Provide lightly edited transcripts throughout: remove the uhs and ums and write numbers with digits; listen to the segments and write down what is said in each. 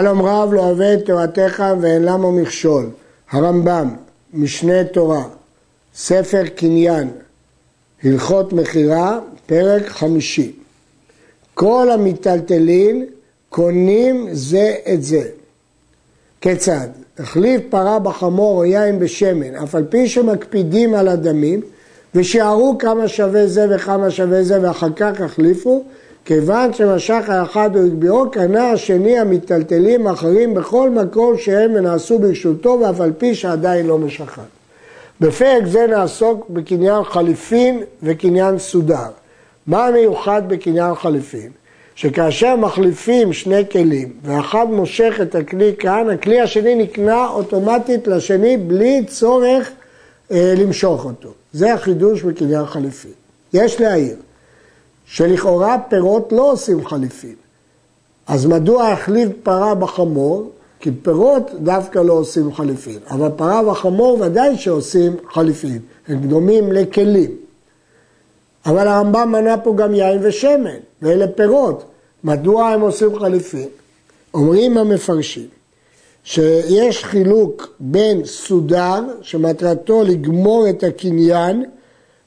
שלום רב לא אוהב את תורתך ואין למו מכשול. הרמב"ם, משנה תורה, ספר קניין, הלכות מכירה, פרק 50. כל המטלטלין קונים זה את זה. כיצד? החליף פרה בחמור או יין בשמן, אף על פי שמקפידים על הדמים, ושערו כמה שווה זה וכמה שווה זה, ואחר כך החליפו, כיוון שמשך האחד הוא הגביעו, קנה השני המטלטלים האחרים בכל מקום שהם נעשו ברשותו, ואף על פי שעדיין לא משכן. בפרק זה נעסוק בקניין חליפין וקניין סודר. מה המיוחד בקניין חליפין? שכאשר מחליפים שני כלים ואחד מושך את הכלי כאן, הכלי השני נקנה אוטומטית לשני בלי צורך למשוך אותו. זה החידוש בקניין חליפין. יש להעיר שלכאורה פירות לא עושים חליפין. אז מדוע החליף פרה בחמור? כי פירות דווקא לא עושים חליפין. אבל פרה וחמור ודאי שעושים חליפין. הם קדומים לכלים. אבל הרמב"ם מנה פה גם יין ושמן, ואלה פירות. מדוע הם עושים חליפין? אומרים המפרשים, שיש חילוק בין סודר, שמטרתו לגמור את הקניין,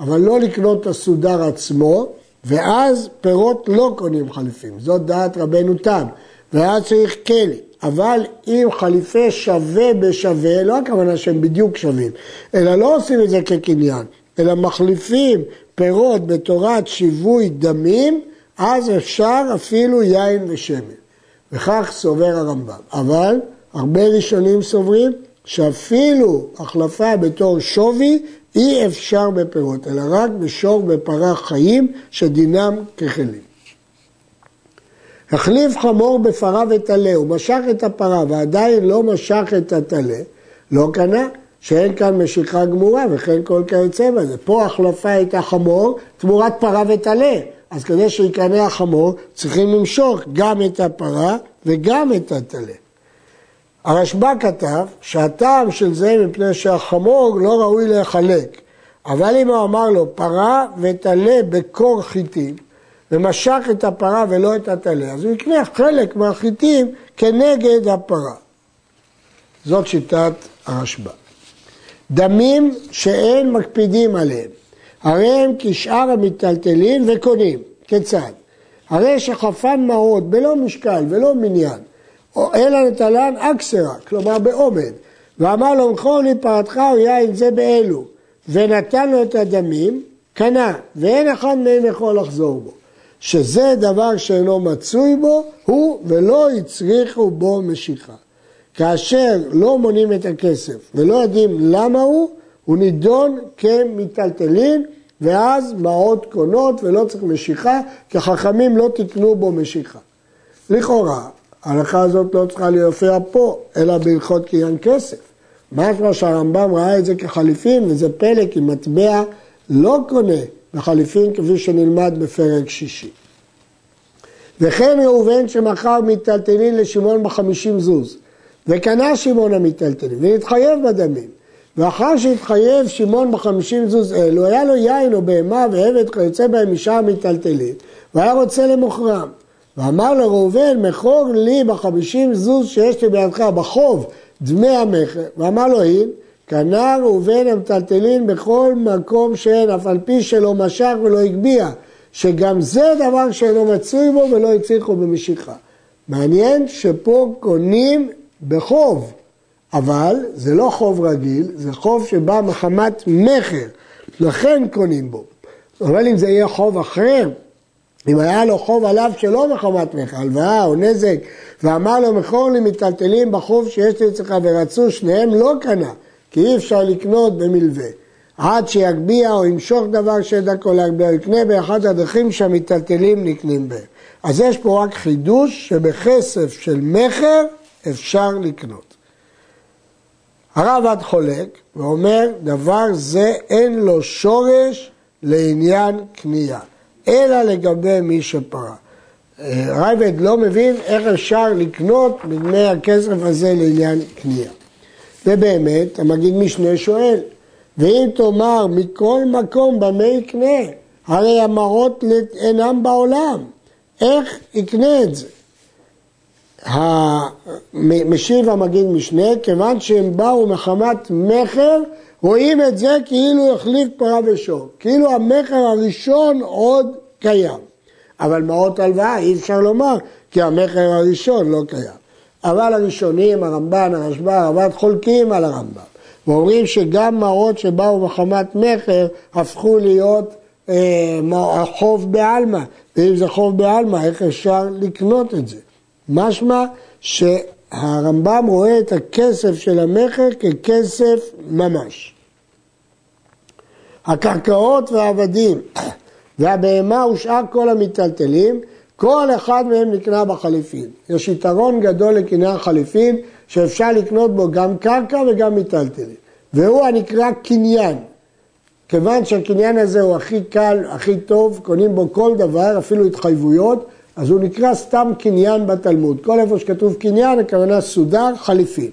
אבל לא לקנות את הסודר עצמו, ואז פירות לא קונים חליפים. זאת דעת רבנו תם. ואז צריך כלי. אבל אם חליפה שווה בשווה, לא הכוונה שהם בדיוק שווים, אלא לא עושים את זה כקניין, אלא מחליפים פירות בתורת שיווי דמים, אז אפשר אפילו יין ושמן. וכך סובר הרמב"ם. אבל הרבה ראשונים סוברים שאפילו החלפה בתור שווי אי אפשר בפירות, אלא רק בשור בפרה חיים שדינם ככלים. החליף חמור בפרה ותלה, הוא משך את הפרה ועדיין לא משך את התלה, לא קנה, שאין כאן משיכה גמורה וכן כל כיוצא בזה. פה החלפה את החמור תמורת פרה ותלה, אז כדי שיקנה החמור צריכים למשוך גם את הפרה וגם את התלה. הרשב"א כתב שהטעם של זה מפני שהחמור לא ראוי להחלק, אבל אם הוא אמר לו פרה ותלה בקור חיטים, ומשך את הפרה ולא את התלה, אז הוא יקנה חלק מהחיטים כנגד הפרה. זאת שיטת הרשב"א. דמים שאין מקפידים עליהם, הרי הם כשאר המטלטלים וקונים. כיצד? הרי שחפן מעות בלא משקל ולא מניין, אלא נטלן אקסרה, כלומר בעומד, ואמר לו מכור לי פרתך או יין זה באלו, ונתן לו את הדמים, קנה, ואין אחד מהם יכול לחזור בו, שזה דבר שאינו מצוי בו, הוא ולא הצריכו בו משיכה. כאשר לא מונים את הכסף ולא יודעים למה הוא נידון כמטלטלין, ואז מעות קונות ולא צריך משיכה, כי חכמים לא תקנו בו משיכה. לכאורה, ההלכה הזאת לא צריכה להופיע פה, אלא בהלכות קניין כסף. משמע שהרמב"ם ראה את זה כחליפין, וזה פלא כי מטבע לא קונה בחליפין כפי שנלמד בפרק 6. וכן ראובן שמכר מיטלטלין לשמעון ב50 זוז, וקנה שמעון המיטלטלין, והתחייב בדמים. ואחר שהתחייב שמעון ב50 זוז אלו, היה לו יין או בהמה ועבד כיוצא בהם אישה המיטלטלין, והיה רוצה למוכרם. ואמר לראובן, מכור לי ב50 זוז שיש לי בידך בחוב דמי המכר. ואמר לו, הנה, קנה ראובן המטלטלין בכל מקום שאין, אף על פי שלא משך ולא הגביע, שגם זה דבר שאינו מצוי בו ולא הצליחו במשיכה. מעניין שפה קונים בחוב, אבל זה לא חוב רגיל, זה חוב שבא מחמת מכר, לכן קונים בו. אבל אם זה יהיה חוב אחר, אם היה לו חוב עליו שלא מחמת מכר, הלוואה או נזק, ואמר לו מכור לי מטלטלים בחוב שיש לי אצלך ורצו, שניהם לא קנה, כי אי אפשר לקנות במלווה. עד שיגביע או ימשוך דבר שדקו להגביע, או יקנה באחד הדרכים שהמטלטלים נקנים בהם. אז יש פה רק חידוש שבכסף של מכר אפשר לקנות. הרעבד חולק ואומר דבר זה אין לו שורש לעניין קנייה, אלא לגבי מי שפרה. הרעבד לא מבין איך אפשר לקנות בדמי הכסף הזה לעניין קנייה. ובאמת, המגיד משנה שואל, ואם תאמר מכל מקום במה יקנה, הרי המרות אינם בעולם, איך יקנה את זה? משיב המגיד משנה, כיוון שהם באו מחמת מחר, רואים את זה כאילו החליף פרה ושור, כאילו המחר הראשון עוד קיים. אבל מעות הלוואה אי אפשר לומר, כי המחר הראשון לא קיים. אבל הראשונים, הרמב"ן, הרשב"א, הרעבד, חולקים על הרמב"ם. ואומרים שגם מעות שבאו מחמת מחר הפכו להיות חוב בעלמה. ואם זה חוב בעלמה, איך אפשר לקנות את זה? משמע שהרמב"ם רואה את הכסף של המחר ככסף ממש. הקרקעות והעבדים והבהמה ושאר כל המטלטלים, כל אחד מהם נקנה בחליפין. יש יתרון גדול לקניין חליפין שאפשר לקנות בו גם קרקע וגם מטלטלים. והוא הנקרא קניין. כיוון שהקניין הזה הוא הכי קל, הכי טוב, קונים בו כל דבר, אפילו התחייבויות, אז הוא נקרא סתם קניין בתלמוד. כל איפה שכתוב קניין, הכוונה סודר, חליפין.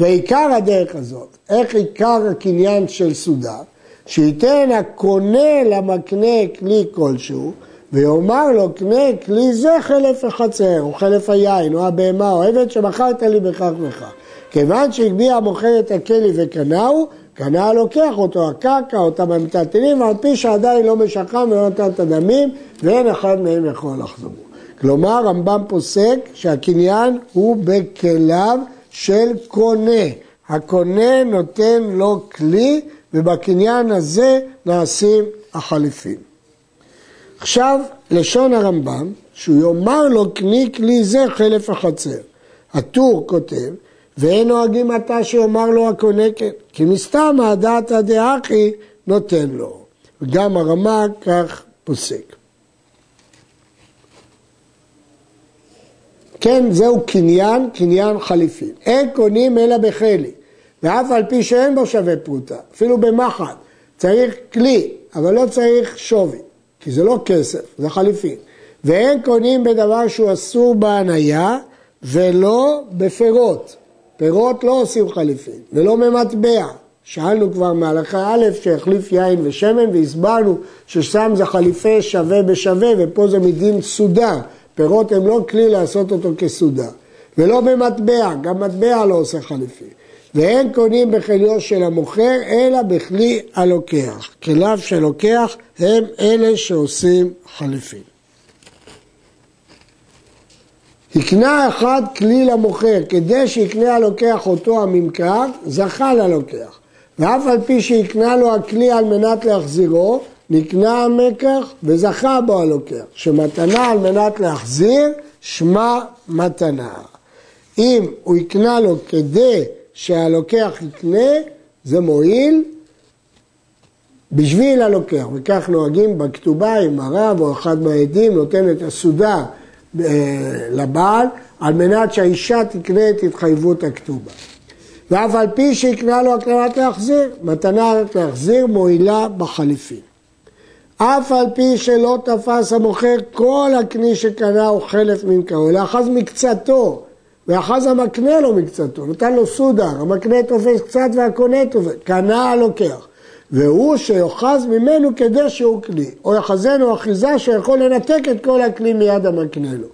ועיקר הדרך הזאת, איך עיקר הקניין של סודר, שייתן הקונה למקנה כלי כלשהו, ויאמר לו, קנה כלי זה חלף החצר, או חלף היין, או הבהמה, או עבד שמכרת לי בכך וכך. כיוון שהגביע המוכר את הכלי וקנהו, קנה לוקח אותו הקרקע, אותם המטלטלים, ועל פי שעדיין לא משחם ולא נתן את הדמים, ואין אחד מהם יכול לחזור. כלומר, רמב"ם פוסק שהקניין הוא בכליו של קונה. הקונה נותן לו כלי, ובקניין הזה נעשים החליפים. עכשיו, לשון הרמב"ם, שהוא יאמר לו קני כלי זה חלף החצר. הטור כותב, ואין נוהגים עתה שיאמר לו הקונה כן, כי מסתם הדעת הדאחי נותן לו. וגם הרמק כך פוסק. כן, זהו קניין, קניין חליפין. אין קונים אלא בחלי, ואף על פי שאין בו שווה פרוטה, אפילו במחד. צריך כלי, אבל לא צריך שווי. כי זה לא כסף, זה חליפין. ואין קונים בדבר שהוא אסור בהניה ולא בפירות. פירות לא עושים חליפין, ולא ממטבע. שאלנו כבר מהלכה א' שהחליף יין ושמן, והסברנו ששם זה חליפי שווה בשווה, ופה זה מדין סודר. פירות הם לא כלי לעשות אותו כסודר. ולא במטבע, גם מטבע לא עושה חליפין. ואין קונים בחליו של המוכר, אלא בכלי הלוקח. כליו שלוקח הם אלה שעושים חליפין. הקנה אחד כלי למוכר, כדי שיקנה הלוקח אותו הממכר, זכה ללוקח. ואף על פי שיקנה לו הכלי על מנת להחזירו, נקנה המקח וזכה בו הלוקח. שמתנה על מנת להחזיר, שמה מתנה. אם הוא יקנה לו כדי שהלוקח יקנה, זה מועיל בשביל הלוקח. וכך נוהגים בכתובה עם הרב או אחד מהעדים, נותן את הסודה לבעל, על מנת שהאישה תקנה את התחייבות הכתובה. ואף על פי שיקנה לו הקנת להחזיר, מתנה להחזיר מועילה בחליפין. אף על פי שלא תפס המוכר, כל הכני שקנה הוא חלף ממכרו, לאחז מקצתו, ואחז המקנה לו מקצתו, נתן לו סודר, המקנה תופס קצת והקונה תופס, קנה הלוקח, והוא שיוחז ממנו כדי שהוא כלי, או יחזן או אחיזה שיכול לנתק את כל הכלי מיד המקנה לו.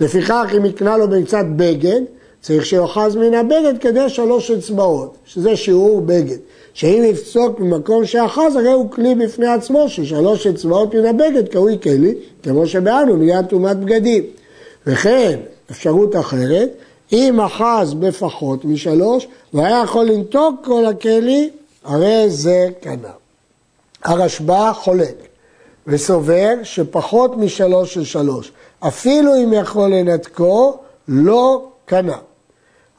לפיכך, אם יקנה לו בקצת בגד, צריך שיוחז מן הבגד כדי 3 אצבעות, שזה שיעור בגד, שאם יפסוק ממקום שאחז, הרי הוא כלי בפני עצמו, ש3 אצבעות מן הבגד, כי הוא כלי, כמו שבאנו, מיד תאומת בגדים. וכן, אפשרות אחרת, אם אחז בפחות מ3, והיה יכול לנתוק כל הכלי, הרי זה קנה. הרשב"א חולק, וסובר שפחות מ3 של 3, אפילו אם יכול לנתקו, לא קנה.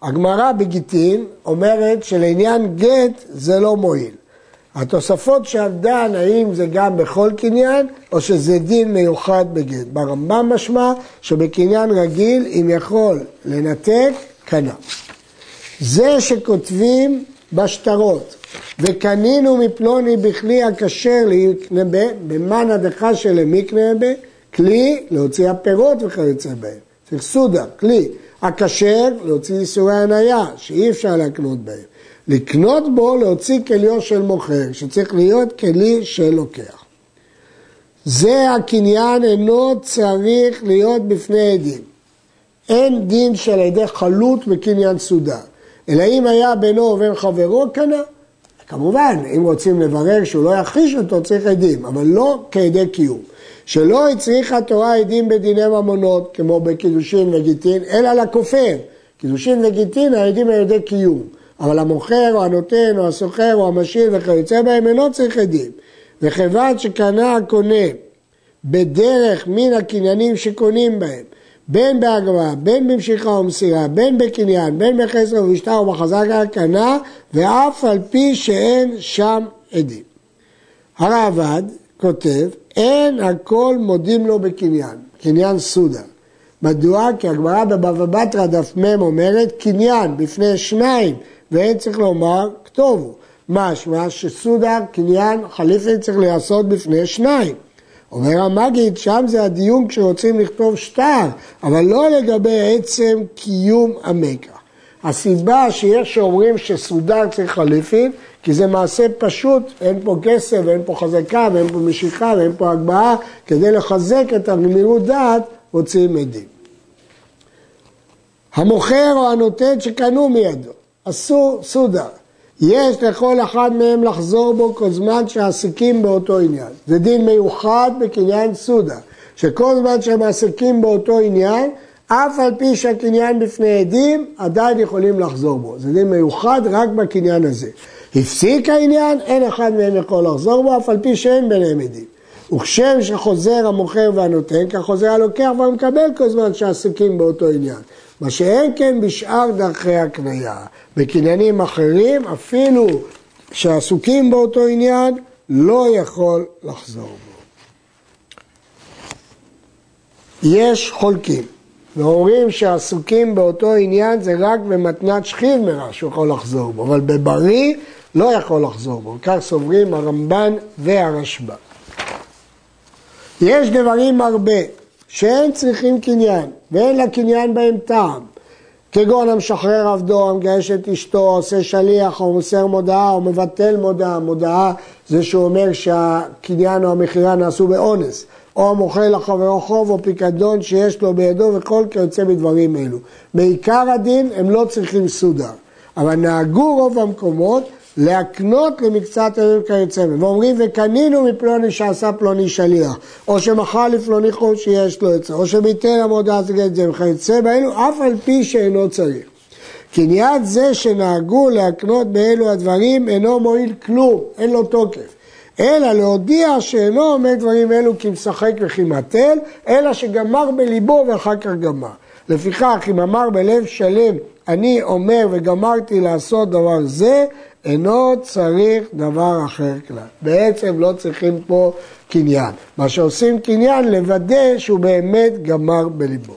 הגמרא בגיטין אומרת שלעניין גט זה לא מועיל. התוספות שעבדן, האם זה גם בכל קניין, או שזה דין מיוחד בגט. ברמב"ם משמע שבקניין רגיל, אם יכול לנתק, קנה. זה שכותבים בשטרות, וקנינו מפלוני בכלי הקשר להיקנבה, במנה דחה של המקנבה, כלי להוציא הפירות וכיוצא בהם. צריך סודה, כלי. הקשר להוציא איסורי הניה, שאי אפשר להקנות בהם. לקנות בו, להוציא כליו של מוכר, שצריך להיות כלי של לוקח. זה הקניין אינו צריך להיות בפני עדים. אין דין של ידי חלוט בקניין סודר, אלא אם היה בינו ובין חברו קנה. כמובן, אם רוצים לברר שהוא לא יחיש אותו, צריך עדים, אבל לא כעדי קיום. שלא הצריך התורה עדים בדיני ממונות, כמו בקידושין וגיטין, אלא לכופר. קידושין וגיטין, העדים הם עדי קיום. אבל המוכר או הנותן או הסוחר או המשאיל וכיוצא בהם אינו צריך עדים. וכיוון שקנה הקונה בדרך מן הקניינים שקונים בהם, בין בהגברה, בין במשיכה ומסירה, בין בקניין, בין בחסר ובשטר ובחזק הקנה, ואף על פי שאין שם עדים. הרעבד כותב, אין הכל מודים לו בקניין, קניין סודר. מדוע? כי הגמרא בבבא בתרא דף מ' אומרת קניין בפני שניים, ואין צריך לומר כתובו. משמע שסודר קניין חליפין צריך לעשות בפני שניים. אומר המגיד, שם זה הדיון כשרוצים לכתוב שטר, אבל לא לגבי עצם קיום המקרא. הסיבה שיש שאומרים שסודר צריך חליפין, כי זה מעשה פשוט, אין פה כסף, אין פה חזקה, ואין פה משיכה, ואין פה הגבהה, כדי לחזק את הגמירות דעת, רוצים עדים. המוכר או הנותן שקנו מידו, עשו סודר. יש לכל אחד מהם לחזור בו כל זמן שעסקים באותו עניין. זה דין מיוחד בקניין סודר, שכל זמן שהם עסקים באותו עניין, אף על פי שהקניין בפני עדים, עדיין יכולים לחזור בו. זה דין מיוחד רק בקניין הזה. הפסיק העניין, אין אחד מהם יכול לחזור בו, אף על פי שאין ביניהם עדים. וכשם שחוזר המוכר והנותן, כחוזר הלוקח והמקבל כל זמן שעסקים באותו עניין. מה שאין כן בשאר דרכי הקנייה. בקניינים אחרים, אפילו שעסוקים באותו עניין, לא יכול לחזור בו. יש חולקים, ואומרים שעסוקים באותו עניין זה רק במתנת שכיב מרע שהוא יכול לחזור בו, אבל בבריא לא יכול לחזור בו. כך סוברים הרמב"ן והרשב"א. יש דברים הרבה שאין צריכים קניין, ואין לה קניין בהם טעם, כגון המשחרר עבדו, המגייש את אשתו, עושה שליח, או מוסר מודעה, או מבטל מודעה. מודעה זה שהוא אומר שהקניין או המכירה נעשו באונס, או המוכר לחברו חוב, או פיקדון שיש לו בידו, וכל כיוצא בדברים אלו. בעיקר הדין הם לא צריכים סודר, אבל נהגו רוב המקומות להקנות למקצת עדים כיוצא, ואומרים וקנינו מפלוני שעשה פלוני שליח, או שמחר לפלוני חוב שיש לו עצה, או שביטל המודעה וכיוצא באלו, אף על פי שאינו צריך. קניין זה שנהגו להקנות באלו הדברים אינו מועיל כלום, אין לו תוקף, אלא להודיע שאינו אומר דברים אלו כי משחק וכי מטל, אלא שגמר בליבו ואחר כך גמר. לפיכך אם אמר בלב שלם אני אומר וגמרתי לעשות דבר זה, אינו צריך דבר אחר כלל. בעצם לא צריכים פה קניין. מה שעושים קניין, לוודא שהוא באמת גמר בליבו.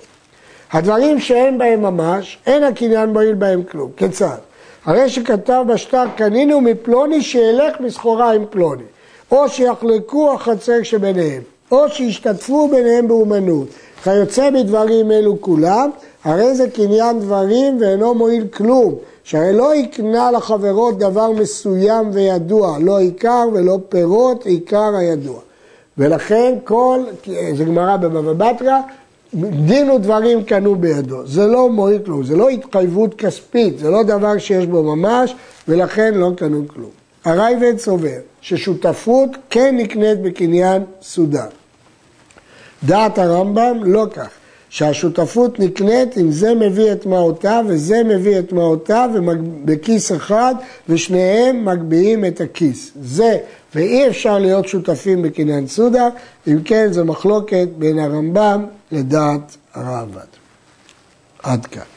הדברים שאין בהם ממש, אין הקניין מועיל בהם כלום. כיצד? הרי שכתב בשטר, קנינו מפלוני שילך מסחורה עם פלוני, או שיחלקו החצר שביניהם, או שישתתפו ביניהם באומנות. כיוצא בדברים אלו כולם, הרי זה קניין דברים ואינו מועיל כלום, שהרי לא יקנה לחברות דבר מסוים וידוע, לא עיקר ולא פירות, עיקר הידוע. ולכן זה גמרא בבבא בתרא, דין ודברים קנו בידו, זה לא מועיל כלום, זה לא התחייבות כספית, זה לא דבר שיש בו ממש, ולכן לא קנו כלום. הרעבד סובר ששותפות כן נקנית בקניין סודר. דעת הרמב"ם לא כך, שהשותפות נקנית אם זה מביא את מעותיו וזה מביא את מעותיו בכיס אחד, ושניהם מגביהים את הכיס. זה, ואי אפשר להיות שותפים בקניין סודר, אם כן זו מחלוקת בין הרמב"ם לדעת הרעבד. עד כאן.